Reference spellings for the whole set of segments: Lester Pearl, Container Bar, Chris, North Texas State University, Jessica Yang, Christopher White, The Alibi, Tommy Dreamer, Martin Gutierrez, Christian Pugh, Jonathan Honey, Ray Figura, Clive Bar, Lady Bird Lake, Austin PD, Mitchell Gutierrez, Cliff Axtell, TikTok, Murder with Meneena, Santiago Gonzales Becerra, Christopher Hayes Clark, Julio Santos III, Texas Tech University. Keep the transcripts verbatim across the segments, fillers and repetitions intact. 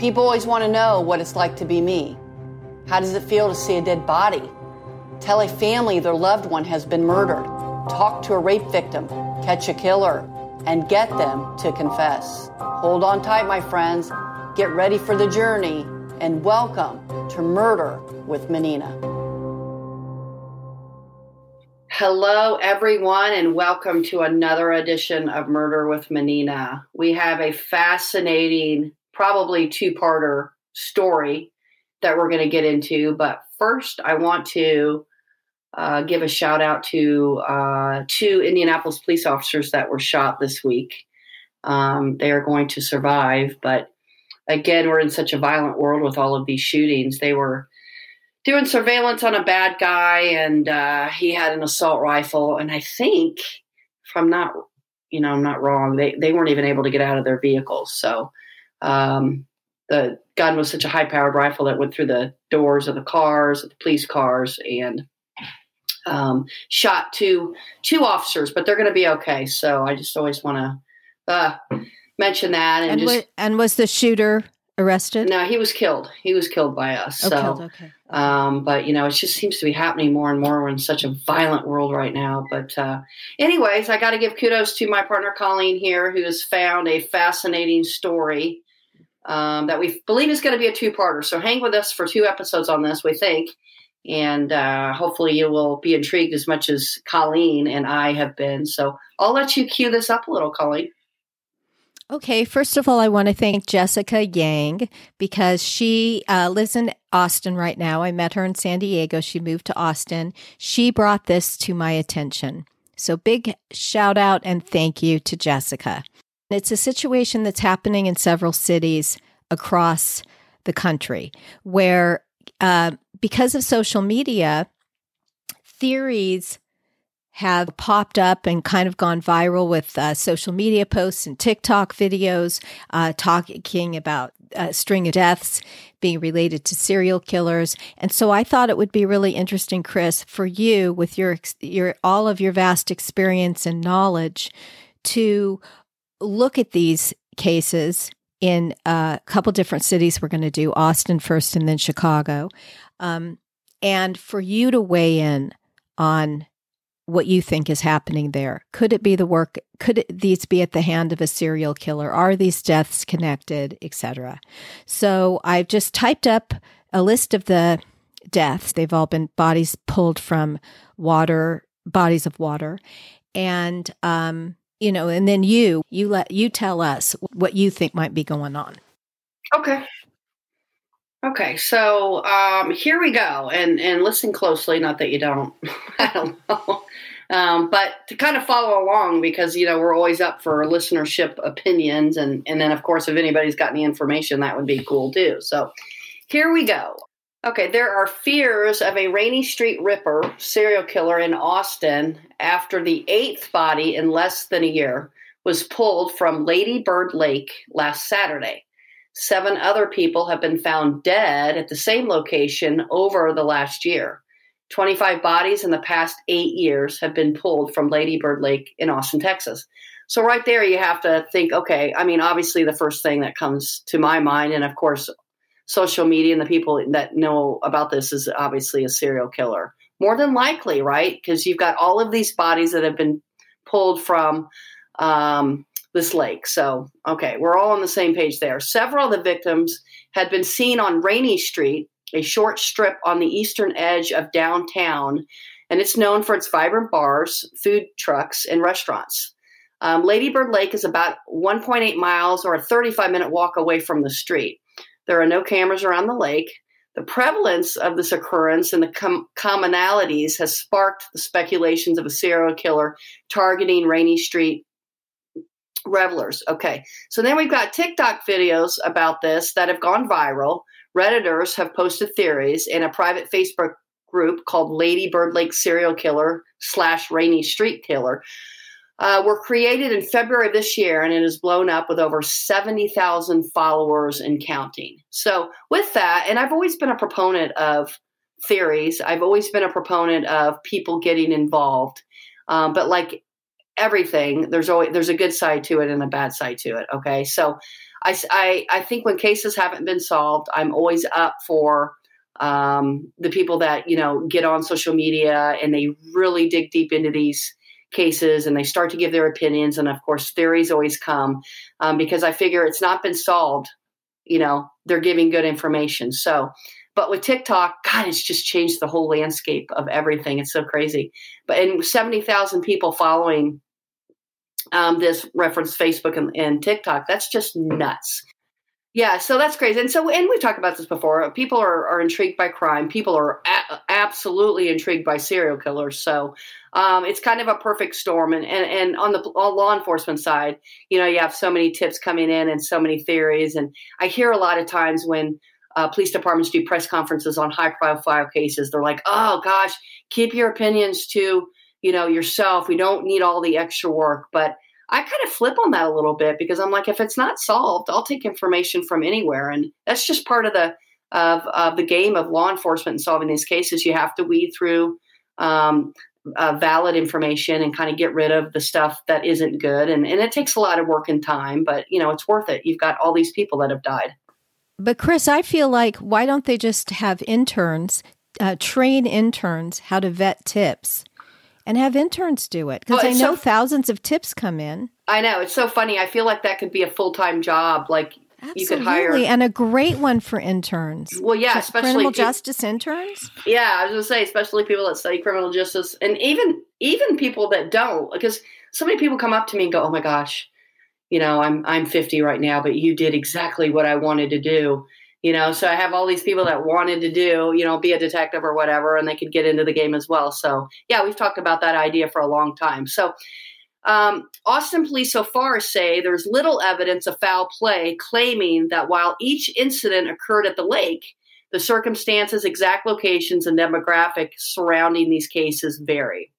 People always want to know what it's like to be me. How does it feel to see a dead body? Tell a family their loved one has been murdered. Talk to a rape victim. Catch a killer. And get them to confess. Hold on tight, my friends. Get ready for the journey. And welcome to Murder with Meneena. Hello, everyone, and welcome to another edition of Murder with Meneena. We have a fascinating, probably two-parter story that we're going to get into. But first, I want to uh, give a shout-out to uh, two Indianapolis police officers that were shot this week. Um, they are going to survive. But again, we're in such a violent world with all of these shootings. They were doing surveillance on a bad guy, and uh, he had an assault rifle. And I think, if I'm not, you know, I'm not wrong, they, they weren't even able to get out of their vehicles. So um, the gun was such a high-powered rifle that went through the doors of the cars, the police cars, and um, shot two, two officers. But they're going to be okay. So I just always want to uh, mention that. And, and, just, was, and was the shooter arrested? No, he was killed. He was killed by us. Oh, so, killed. Okay. Um, but, you know, it just seems to be happening more and more. We're in such a violent world right now. But uh, anyways, I got to give kudos to my partner, Colleen, here, who has found a fascinating story um, that we believe is going to be a two-parter. So hang with us for two episodes on this, we think. And uh, hopefully you will be intrigued as much as Colleen and I have been. So I'll let you cue this up a little, Colleen. Okay, first of all, I want to thank Jessica Yang because she uh, lives in Austin right now. I met her in San Diego. She moved to Austin. She brought this to my attention. So big shout out and thank you to Jessica. It's a situation that's happening in several cities across the country where uh, because of social media, theories have popped up and kind of gone viral with uh, social media posts and TikTok videos uh, talking about a string of deaths being related to serial killers. And so I thought it would be really interesting, Chris, for you with your your all of your vast experience and knowledge to look at these cases in a couple different cities. We're going to do Austin first and then Chicago. Um, and for you to weigh in on what you think is happening there. Could it be the work, could it, these be at the hand of a serial killer? Are these deaths connected, et cetera? So I've just typed up a list of the deaths. They've all been bodies pulled from water, bodies of water. And, um, you know, and then you, you let, you tell us what you think might be going on. Okay. Okay, so um, here we go, and and listen closely. Not that you don't, I don't know, um, but to kind of follow along because you know we're always up for listenership opinions, and and then of course if anybody's got any information, that would be cool too. So here we go. Okay, there are fears of a Rainey Street Ripper serial killer in Austin after the eighth body in less than a year was pulled from Lady Bird Lake last Saturday. Seven other people have been found dead at the same location over the last year. twenty-five bodies in the past eight years have been pulled from Lady Bird Lake in Austin, Texas. So right there, you have to think, okay, I mean, obviously the first thing that comes to my mind, and of course, social media and the people that know about this is obviously a serial killer. More than likely, right? Because you've got all of these bodies that have been pulled from um this lake. So, okay, we're all on the same page there. Several of the victims had been seen on Rainey Street, a short strip on the eastern edge of downtown, and it's known for its vibrant bars, food trucks, and restaurants. Um, Lady Bird Lake is about one point eight miles or a thirty-five minute walk away from the street. There are no cameras around the lake. The prevalence of this occurrence and the com- commonalities has sparked the speculations of a serial killer targeting Rainey Street revelers. Okay. So then we've got TikTok videos about this that have gone viral. Redditors have posted theories in a private Facebook group called Lady Bird Lake Serial Killer slash Rainey Street Killer uh, were created in February of this year, and it has blown up with over seventy thousand followers and counting. So with that, and I've always been a proponent of theories. I've always been a proponent of people getting involved. Um, but like everything, there's always there's a good side to it and a bad side to it. Okay, so I, I, I think when cases haven't been solved, I'm always up for um, the people that, you know, get on social media and they really dig deep into these cases and they start to give their opinions. And of course, theories always come um, because I figure it's not been solved. You know, they're giving good information. So, but with TikTok, God, it's just changed the whole landscape of everything. It's so crazy. But and seventy thousand people following um, this reference, Facebook and, and TikTok, that's just nuts. Yeah. So that's crazy. And so, and we've talked about this before. People are, are intrigued by crime. People are a- absolutely intrigued by serial killers. So um, it's kind of a perfect storm. And, and, and on the on law enforcement side, you know, you have so many tips coming in and so many theories. And I hear a lot of times when uh, police departments do press conferences on high profile cases, they're like, oh gosh, keep your opinions to, you know, yourself. We don't need all the extra work, but I kind of flip on that a little bit because I'm like, if it's not solved, I'll take information from anywhere. And that's just part of the, of, of the game of law enforcement and solving these cases. You have to weed through um, uh, valid information and kind of get rid of the stuff that isn't good. And, and it takes a lot of work and time, but you know, it's worth it. You've got all these people that have died. But Chris, I feel like, why don't they just have interns, uh, train interns how to vet tips? And have interns do it, because well, I know so, thousands of tips come in. I know. It's so funny. I feel like that could be a full-time job. Like absolutely. You could hire. And a great one for interns. Well, yeah. Just especially criminal people, justice interns. Yeah. I was going to say, especially people that study criminal justice and even, even people that don't, because so many people come up to me and go, oh my gosh, you know, I'm, I'm fifty right now, but you did exactly what I wanted to do. You know, so I have all these people that wanted to do, you know, be a detective or whatever, and they could get into the game as well. So, yeah, we've talked about that idea for a long time. So, um, Austin police so far say there's little evidence of foul play, claiming that while each incident occurred at the lake, the circumstances, exact locations, and demographic surrounding these cases vary.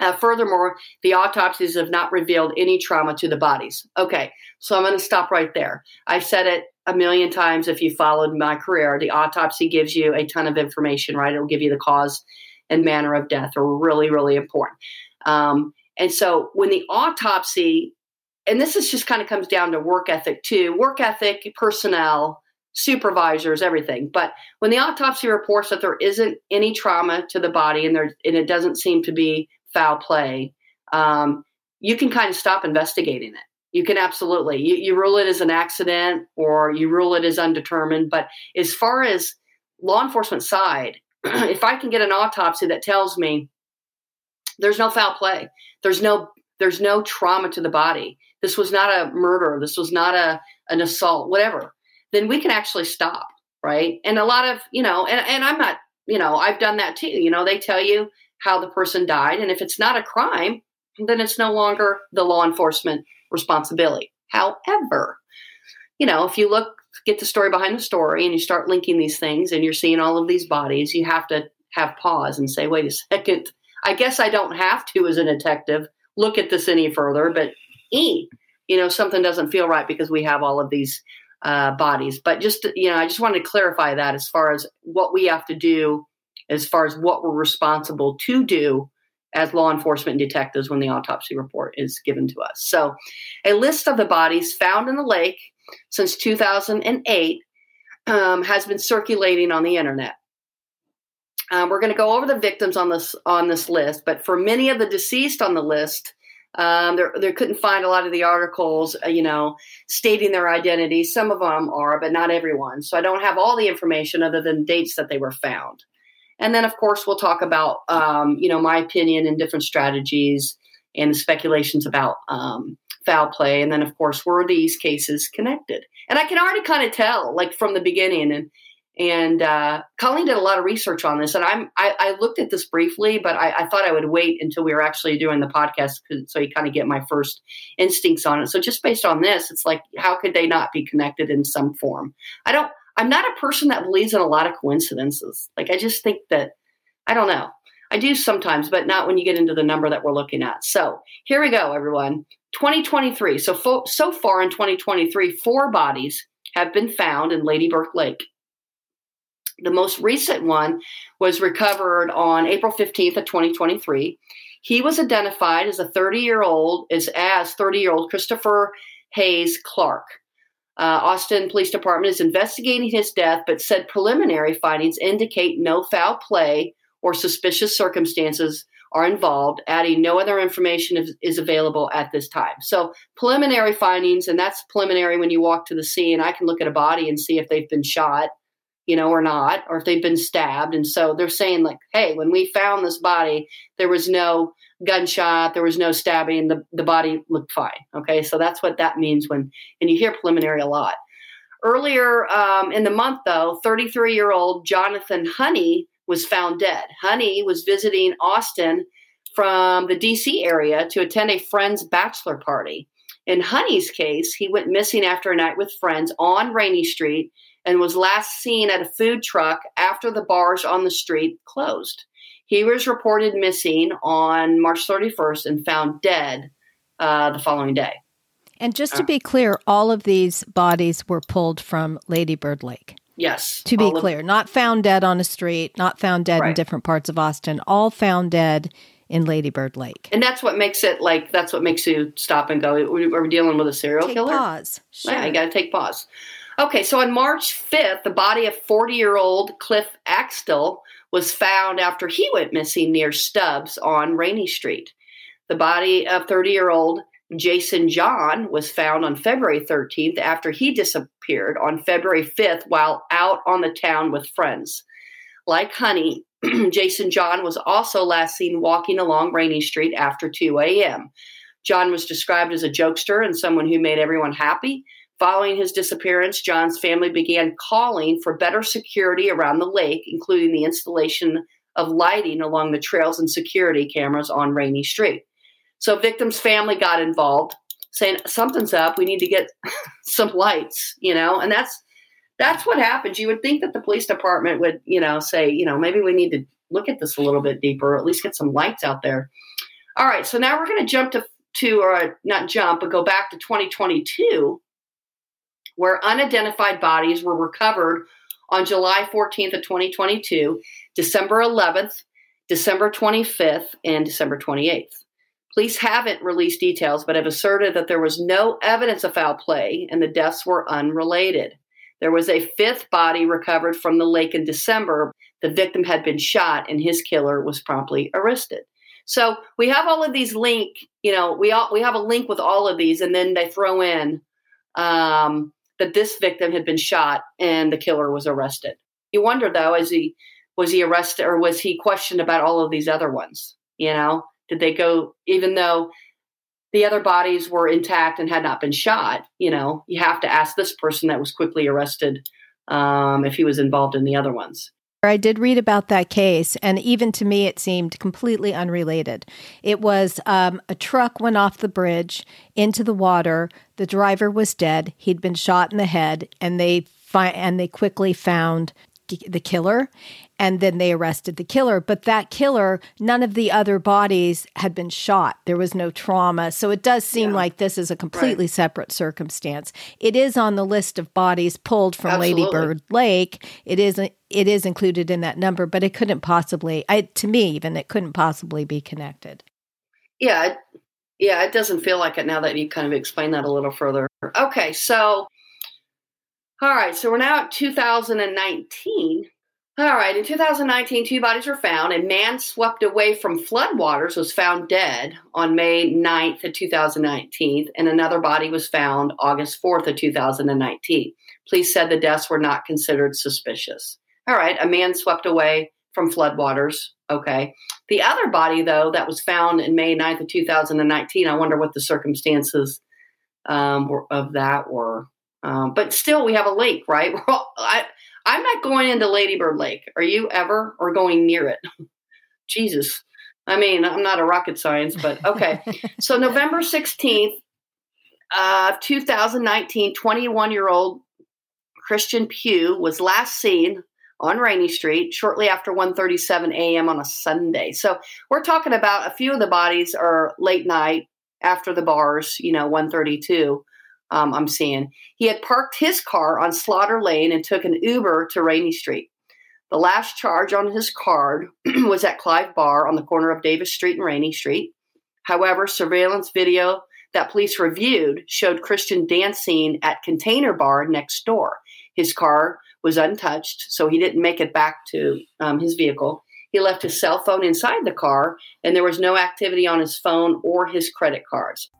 Uh, furthermore, the autopsies have not revealed any trauma to the bodies. Okay, so I'm going to stop right there. I've said it a million times if you followed my career. The autopsy gives you a ton of information, right? It'll give you the cause and manner of death are really, really important. Um, and so when the autopsy, and this is just kind of comes down to work ethic too, work ethic, personnel, supervisors, everything. But when the autopsy reports that there isn't any trauma to the body and, there, and it doesn't seem to be foul play, um, you can kind of stop investigating it. You can absolutely, you, you rule it as an accident or you rule it as undetermined. But as far as law enforcement side, if I can get an autopsy that tells me there's no foul play, there's no, there's no trauma to the body, this was not a murder, this was not a, an assault, whatever, then we can actually stop. Right. And a lot of, you know, and, and I'm not, you know, I've done that too. You know, they tell you how the person died. And if it's not a crime, then it's no longer the law enforcement responsibility. However, you know, if you look, get the story behind the story and you start linking these things and you're seeing all of these bodies, you have to have pause and say, wait a second, I guess I don't have to, as a detective, look at this any further, but e, you know, something doesn't feel right because we have all of these uh, bodies. But just, you know, I just wanted to clarify that as far as what we have to do, as far as what we're responsible to do as law enforcement detectives when the autopsy report is given to us. So a list of the bodies found in the lake since two thousand eight um, has been circulating on the internet. Um, we're going to go over the victims on this on this list, but for many of the deceased on the list, um, they they couldn't find a lot of the articles, uh, you know, stating their identity. Some of them are, but not everyone. So I don't have all the information other than dates that they were found. And then, of course, we'll talk about, um, you know, my opinion and different strategies and the speculations about um, foul play. And then, of course, were these cases connected? And I can already kind of tell, like, from the beginning. And and uh, Colleen did a lot of research on this. And I'm, I, I looked at this briefly, but I, I thought I would wait until we were actually doing the podcast so you kind of get my first instincts on it. So just based on this, it's like, how could they not be connected in some form? I don't. I'm not a person that believes in a lot of coincidences. Like, I just think that, I don't know. I do sometimes, but not when you get into the number that we're looking at. So here we go, everyone. twenty twenty-three. So, fo- so far in twenty twenty-three, four bodies have been found in Lady Bird Lake. The most recent one was recovered on April fifteenth of twenty twenty-three. He was identified as a thirty-year-old, as, as thirty-year-old Christopher Hayes Clark. Uh, Austin Police Department is investigating his death, but said preliminary findings indicate no foul play or suspicious circumstances are involved, adding no other information is, is available at this time. So preliminary findings, and that's preliminary when you walk to the scene. I can look at a body and see if they've been shot, you know, or not, or if they've been stabbed. And so they're saying, like, hey, when we found this body, there was no gunshot, there was no stabbing, the, the body looked fine. Okay, so that's what that means when, and you hear preliminary a lot. Earlier um, in the month, though, thirty-three-year-old Jonathan Honey was found dead. Honey was visiting Austin from the D C area to attend a friend's bachelor party. In Honey's case, he went missing after a night with friends on Rainey Street and was last seen at a food truck after the bars on the street closed. He was reported missing on March thirty-first and found dead uh, the following day. And just to be clear, all of these bodies were pulled from Lady Bird Lake. Yes. To be clear, of- not found dead on a street, not found dead right. in different parts of Austin, all found dead in Lady Bird Lake. And that's what makes it like, that's what makes you stop and go, are we dealing with a serial take killer? Take pause. Sure. Yeah, you got to take pause. Okay, so on March fifth, the body of forty-year-old Cliff Axtell was found after he went missing near Stubbs on Rainey Street. The body of thirty-year-old Jason John was found on February thirteenth after he disappeared on February fifth while out on the town with friends. Like Honey, Jason John was also last seen walking along Rainey Street after two a.m. John was described as a jokester and someone who made everyone happy. Following his disappearance, John's family began calling for better security around the lake, including the installation of lighting along the trails and security cameras on Rainey Street. So victim's family got involved, saying, something's up, we need to get some lights, you know, and that's that's what happens. You would think that the police department would, you know, say, you know, maybe we need to look at this a little bit deeper, or at least get some lights out there. All right, so now we're going to jump to, to, or not jump, but go back to twenty twenty-two. Where unidentified bodies were recovered on July fourteenth of twenty twenty-two, December eleventh, December twenty-fifth, and December twenty-eighth. Police haven't released details, but have asserted that there was no evidence of foul play and the deaths were unrelated. There was a fifth body recovered from the lake in December. The victim had been shot and his killer was promptly arrested. So we have all of these link, you know, we all, we have a link with all of these, and then they throw in, um, that this victim had been shot and the killer was arrested. You wonder, though, is he was he arrested or was he questioned about all of these other ones? You know, did they go, even though the other bodies were intact and had not been shot, you know, you have to ask this person that was quickly arrested um, if he was involved in the other ones. I did read about that case, and even to me, it seemed completely unrelated. It was um, a truck went off the bridge into the water. The driver was dead. He'd been shot in the head, and they fi- and they quickly found the killer, and then they arrested the killer. But that killer, none of the other bodies had been shot. There was no trauma. So it does seem yeah. like this is a completely right. separate circumstance. It is on the list of bodies pulled from Absolutely. Lady Bird Lake. It is it is included in that number, but it couldn't possibly, I, to me even, it couldn't possibly be connected. Yeah, it, yeah, it doesn't feel like it now that you kind of explain that a little further. Okay, so... All right, so we're now at two thousand nineteen. All right, in two thousand nineteen, two bodies were found. A man swept away from floodwaters was found dead on May ninth of two thousand nineteen, and another body was found August fourth of two thousand nineteen. Police said the deaths were not considered suspicious. All right, a man swept away from floodwaters. Okay. The other body, though, that was found in May ninth of two thousand nineteen, I wonder what the circumstances um, were, of that were. Um, but still, we have a lake, right? We're all, I, I'm not going into Lady Bird Lake. Are you ever or going near it? Jesus. I mean, I'm not a rocket science, but okay. So November sixteenth, uh, two thousand nineteen, twenty-one-year-old Christian Pugh was last seen on Rainey Street shortly after one thirty-seven a.m. on a Sunday. So we're talking about a few of the bodies are late night after the bars, you know, one thirty-two. Um, I'm seeing. He had parked his car on Slaughter Lane and took an Uber to Rainey Street. The last charge on his card was at Clive Bar on the corner of Davis Street and Rainey Street. However, surveillance video that police reviewed showed Christian dancing at Container Bar next door. His car was untouched, so he didn't make it back to um, his vehicle. He left his cell phone inside the car, and there was no activity on his phone or his credit cards.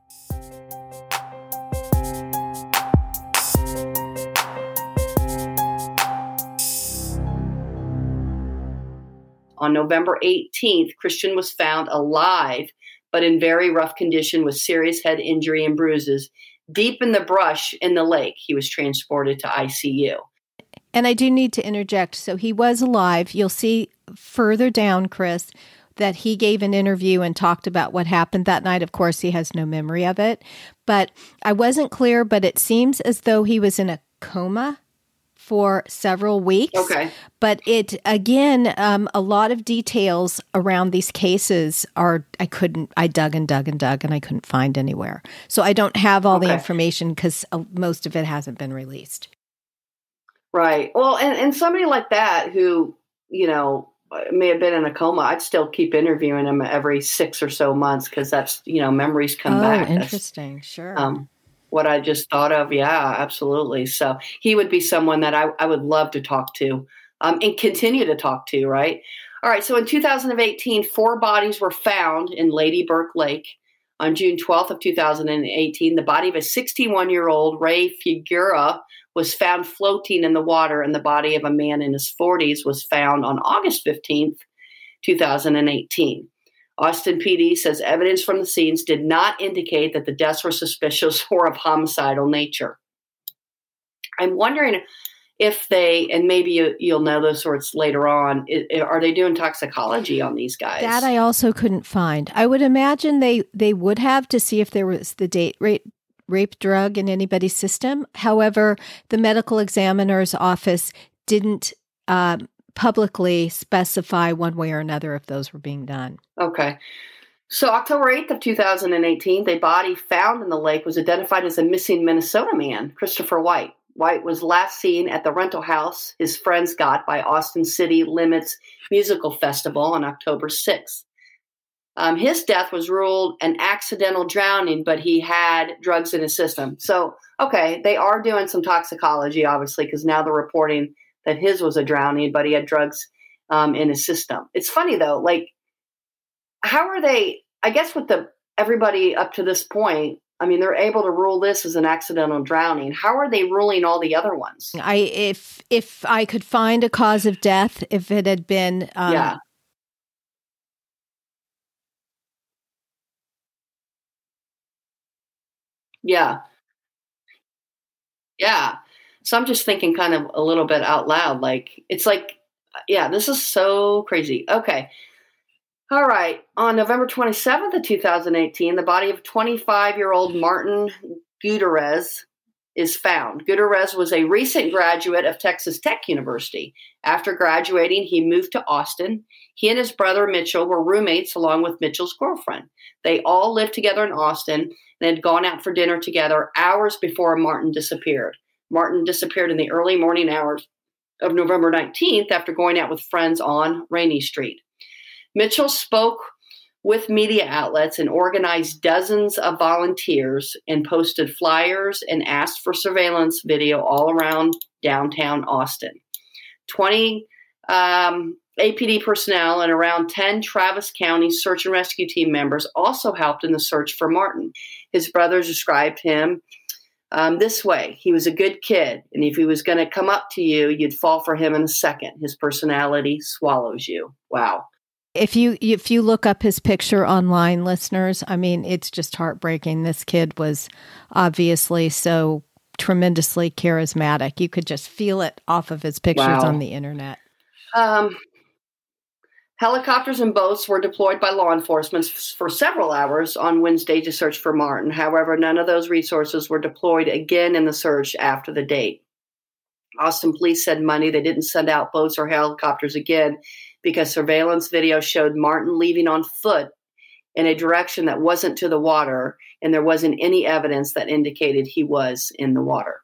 On November eighteenth, Christian was found alive, but in very rough condition with serious head injury and bruises, deep in the brush in the lake. He was transported to I C U. And I do need to interject. So he was alive. You'll see further down, Chris, that he gave an interview and talked about what happened that night. Of course, he has no memory of it. But I wasn't clear, but it seems as though he was in a coma for several weeks. Okay. But it, again, um, a lot of details around these cases are, I couldn't, I dug and dug and dug and I couldn't find anywhere. So I don't have all okay. the information because uh, most of it hasn't been released. Right. Well, and, and somebody like that who, you know, may have been in a coma, I'd still keep interviewing him every six or so months because that's, you know, memories come oh, back. Oh, interesting. That's, sure. Um, what I just thought of. Yeah, absolutely. So he would be someone that I, I would love to talk to um, and continue to talk to, right? All right. So in two thousand eighteen, four bodies were found in Lady Bird Lake. On June twelfth of two thousand eighteen, the body of a sixty-one-year-old Ray Figura was found floating in the water, and the body of a man in his forties was found on August fifteenth, two thousand eighteen. Austin P D says evidence from the scenes did not indicate that the deaths were suspicious or of homicidal nature. I'm wondering if they, and maybe you, you'll know those sorts later on, are they doing toxicology on these guys? That I also couldn't find. I would imagine they, they would have to see if there was the date rape, rape drug in anybody's system. However, the medical examiner's office didn't uh, publicly specify one way or another if those were being done. Okay. So October eighth of two thousand eighteen, the body found in the lake was identified as a missing Minnesota man, Christopher White. White was last seen at the rental house his friends got by Austin City Limits Musical Festival on October sixth. Um, his death was ruled an accidental drowning, but he had drugs in his system. So, okay, they are doing some toxicology, obviously, because now they're reporting that his was a drowning, but he had drugs um, in his system. It's funny, though, like, how are they, I guess with the everybody up to this point, I mean, they're able to rule this as an accidental drowning. How are they ruling all the other ones? I If if I could find a cause of death, if it had been... Um, yeah. Yeah. Yeah. So I'm just thinking kind of a little bit out loud. Like, it's like, yeah, this is so crazy. Okay. All right. On November twenty-seventh of two thousand eighteen, the body of twenty-five-year-old Martin Gutierrez is found. Gutierrez was a recent graduate of Texas Tech University. After graduating, he moved to Austin. He and his brother Mitchell were roommates along with Mitchell's girlfriend. They all lived together in Austin and had gone out for dinner together hours before Martin disappeared. Martin disappeared in the early morning hours of November nineteenth after going out with friends on Rainey Street. Mitchell spoke with media outlets and organized dozens of volunteers and posted flyers and asked for surveillance video all around downtown Austin. twenty um, A P D personnel and around ten Travis County search and rescue team members also helped in the search for Martin. His brothers described him um, this way. He was a good kid, and if he was going to come up to you, you'd fall for him in a second. His personality swallows you. Wow. If you if you look up his picture online, listeners, I mean, it's just heartbreaking. This kid was obviously so tremendously charismatic. You could just feel it off of his pictures wow. on the internet. Um, helicopters and boats were deployed by law enforcement f- for several hours on Wednesday to search for Martin. However, none of those resources were deployed again in the search after the date. Austin police said Monday they didn't send out boats or helicopters again, because surveillance video showed Martin leaving on foot in a direction that wasn't to the water, and there wasn't any evidence that indicated he was in the water.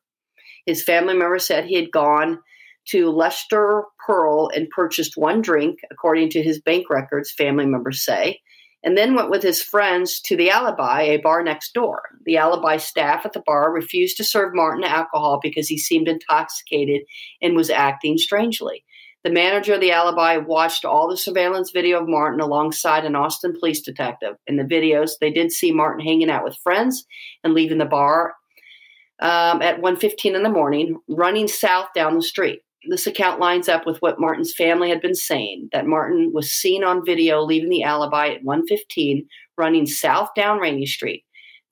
His family members said he had gone to Lester Pearl and purchased one drink, according to his bank records, family members say. and then went with his friends to The Alibi, a bar next door. The Alibi staff at the bar refused to serve Martin alcohol because he seemed intoxicated and was acting strangely. The manager of The Alibi watched all the surveillance video of Martin alongside an Austin police detective. In the videos, they did see Martin hanging out with friends and leaving the bar um, at one fifteen in the morning, running south down the street. This account lines up with what Martin's family had been saying, that Martin was seen on video leaving The Alibi at one fifteen, running south down Rainey Street.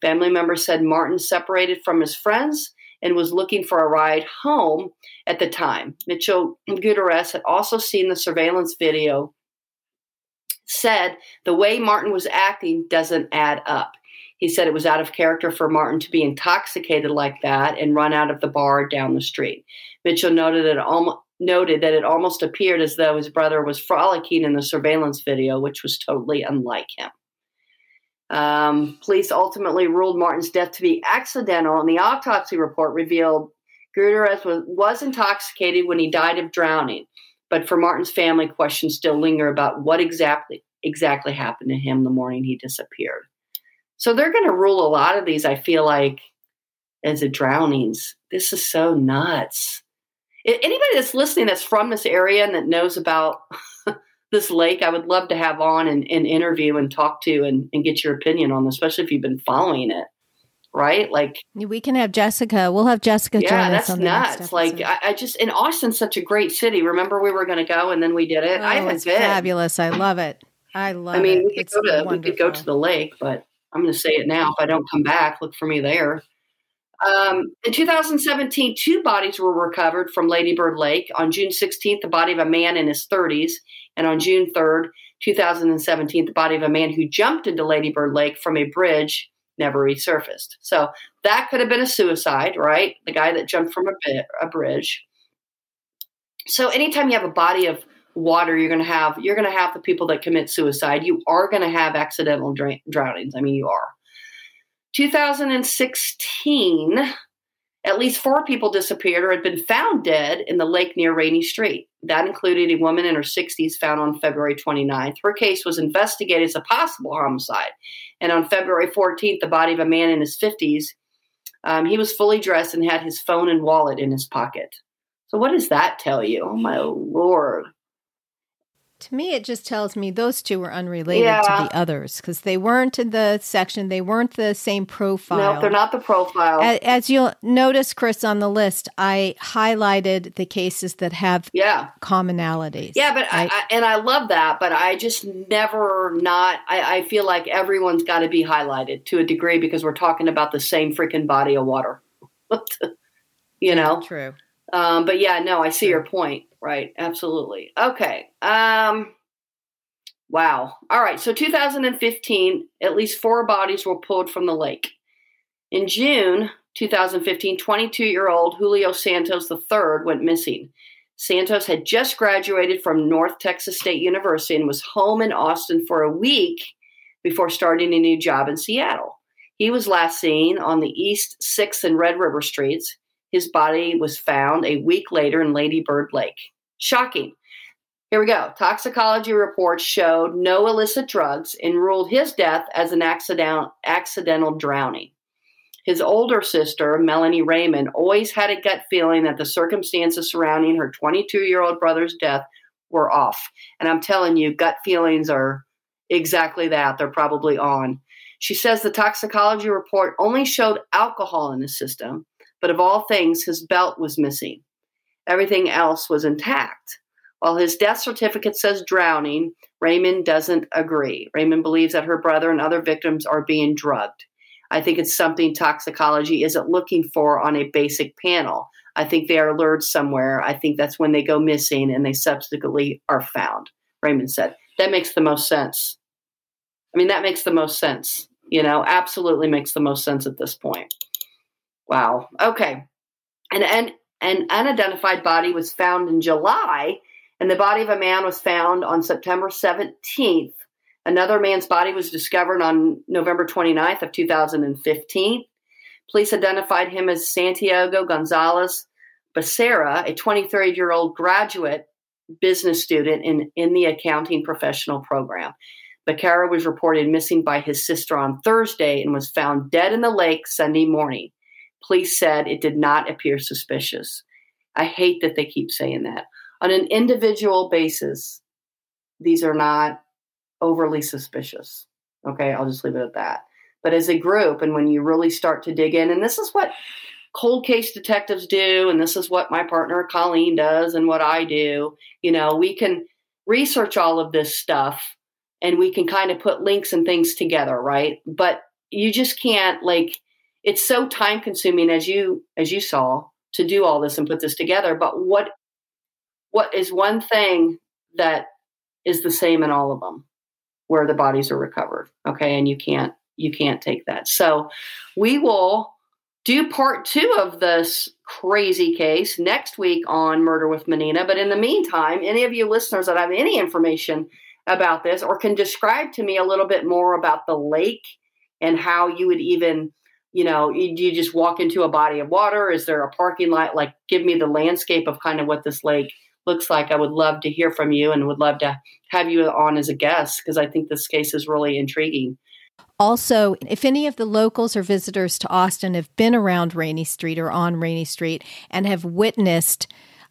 Family members said Martin separated from his friends and was looking for a ride home at the time. Mitchell Gutierrez had also seen the surveillance video, said the way Martin was acting doesn't add up. He said it was out of character for Martin to be intoxicated like that and run out of the bar down the street. Mitchell noted that it, al- noted that it almost appeared as though his brother was frolicking in the surveillance video, which was totally unlike him. Um, police ultimately ruled Martin's death to be accidental, and the autopsy report revealed Gutierrez was, was intoxicated when he died of drowning. But for Martin's family, questions still linger about what exactly exactly happened to him the morning he disappeared. So they're going to rule a lot of these, I feel like, as a drownings. This is so nuts. Anybody that's listening that's from this area and that knows about this lake, I would love to have on and, and interview and talk to and, and get your opinion on, especially if you've been following it, right? Like we can have Jessica. We'll have Jessica. Yeah, that's nuts. Like I, I just, and Austin's such a great city. Remember we were going to go and then we did it. Oh, I haven't it's been. Fabulous. I love it. I love it. I mean, it. We, could go to, we could go to the lake, but I'm going to say it now. If I don't come back, look for me there. Um, in two thousand seventeen, two bodies were recovered from Lady Bird Lake. On June sixteenth, the body of a man in his thirties. And on June third, twenty seventeen, the body of a man who jumped into Lady Bird Lake from a bridge never resurfaced. So that could have been a suicide, right? The guy that jumped from a, bit, a bridge. So anytime you have a body of water, you're going to have you're going to have the people that commit suicide. You are going to have accidental dr- drownings. I mean, you are. twenty sixteen, at least four people disappeared or had been found dead in the lake near Rainey Street. That included a woman in her sixties found on February twenty-ninth. Her case was investigated as a possible homicide. And on February fourteenth, the body of a man in his fifties, um, he was fully dressed and had his phone and wallet in his pocket. So what does that tell you? Oh, my Lord. To me, it just tells me those two were unrelated yeah. to the others because they weren't in the section. They weren't the same profile. No, they're not the profile. As, as you'll notice, Chris, on the list, I highlighted the cases that have yeah. commonalities. Yeah, but I, I, and I love that, but I just never not – I feel like everyone's got to be highlighted to a degree because we're talking about the same freaking body of water, you know? True. Um, but, yeah, no, I see True. your point. Right. Absolutely. Okay. Um, wow. All right. So two thousand fifteen, at least four bodies were pulled from the lake. In June twenty fifteen, twenty-two-year-old Julio Santos the third went missing. Santos had just graduated from North Texas State University and was home in Austin for a week before starting a new job in Seattle. He was last seen on the East sixth and Red River Streets. His body was found a week later in Lady Bird Lake. Shocking. Here we go. Toxicology reports showed no illicit drugs and ruled his death as an accident, accidental drowning. His older sister, Melanie Raymond, always had a gut feeling that the circumstances surrounding her twenty-two-year-old brother's death were off. And I'm telling you, gut feelings are exactly that. They're probably on. She says the toxicology report only showed alcohol in the system. But of all things, his belt was missing. Everything else was intact. While his death certificate says drowning, Raymond doesn't agree. Raymond believes that her brother and other victims are being drugged. I think it's something toxicology isn't looking for on a basic panel. I think they are lured somewhere. I think that's when they go missing and they subsequently are found, Raymond said. That makes the most sense. I mean, that makes the most sense. You know, absolutely makes the most sense at this point. Wow. Okay. An, an, an unidentified body was found in July, and the body of a man was found on September seventeenth. Another man's body was discovered on November twenty-ninth of two thousand fifteen. Police identified him as Santiago Gonzales Becerra, a twenty-three-year-old graduate business student in, in the accounting professional program. Becerra was reported missing by his sister on Thursday and was found dead in the lake Sunday morning. Police said it did not appear suspicious. I hate that they keep saying that. On an individual basis, these are not overly suspicious. Okay, I'll just leave it at that. But as a group, and when you really start to dig in, and this is what cold case detectives do, and this is what my partner Colleen does and what I do, you know, we can research all of this stuff and we can kind of put links and things together, right? But you just can't, like, it's so time consuming, as you as you saw, to do all this and put this together. But what what is one thing that is the same in all of them? Where the bodies are recovered, okay? And you can't you can't take that. So we will do part two of this crazy case next week on Murder with Meneena. But in the meantime, any of you listeners that have any information about this or can describe to me a little bit more about the lake and how you would even, you know, do you just walk into a body of water? Is there a parking lot? Like, give me the landscape of kind of what this lake looks like. I would love to hear from you and would love to have you on as a guest, because I think this case is really intriguing. Also, if any of the locals or visitors to Austin have been around Rainey Street or on Rainey Street and have witnessed,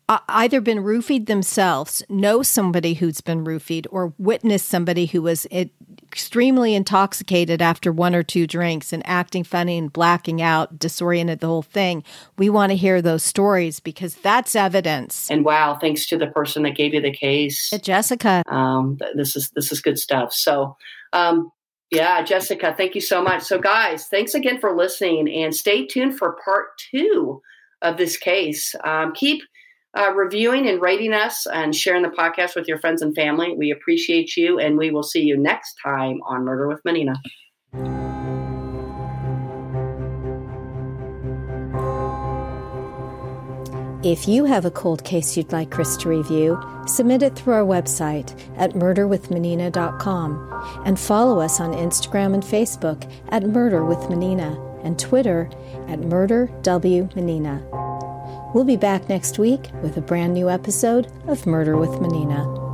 uh, either been roofied themselves, know somebody who's been roofied, or witnessed somebody who was it, extremely intoxicated after one or two drinks and acting funny and blacking out, disoriented, the whole thing, we want to hear those stories, because that's evidence. And wow, thanks to the person that gave you the case, Jessica. Um, this is this is good stuff. So, um, yeah, Jessica, thank you so much. So, guys, thanks again for listening, and stay tuned for part two of this case. Um, keep uh, reviewing and rating us and sharing the podcast with your friends and family. We appreciate you, and we will see you next time on Murder with Meneena. If you have a cold case you'd like Chris to review, submit it through our website at murder with meneena dot com, and follow us on Instagram and Facebook at Murder with Meneena, and Twitter at Murder W Meneena. We'll be back next week with a brand new episode of Murder with Meneena.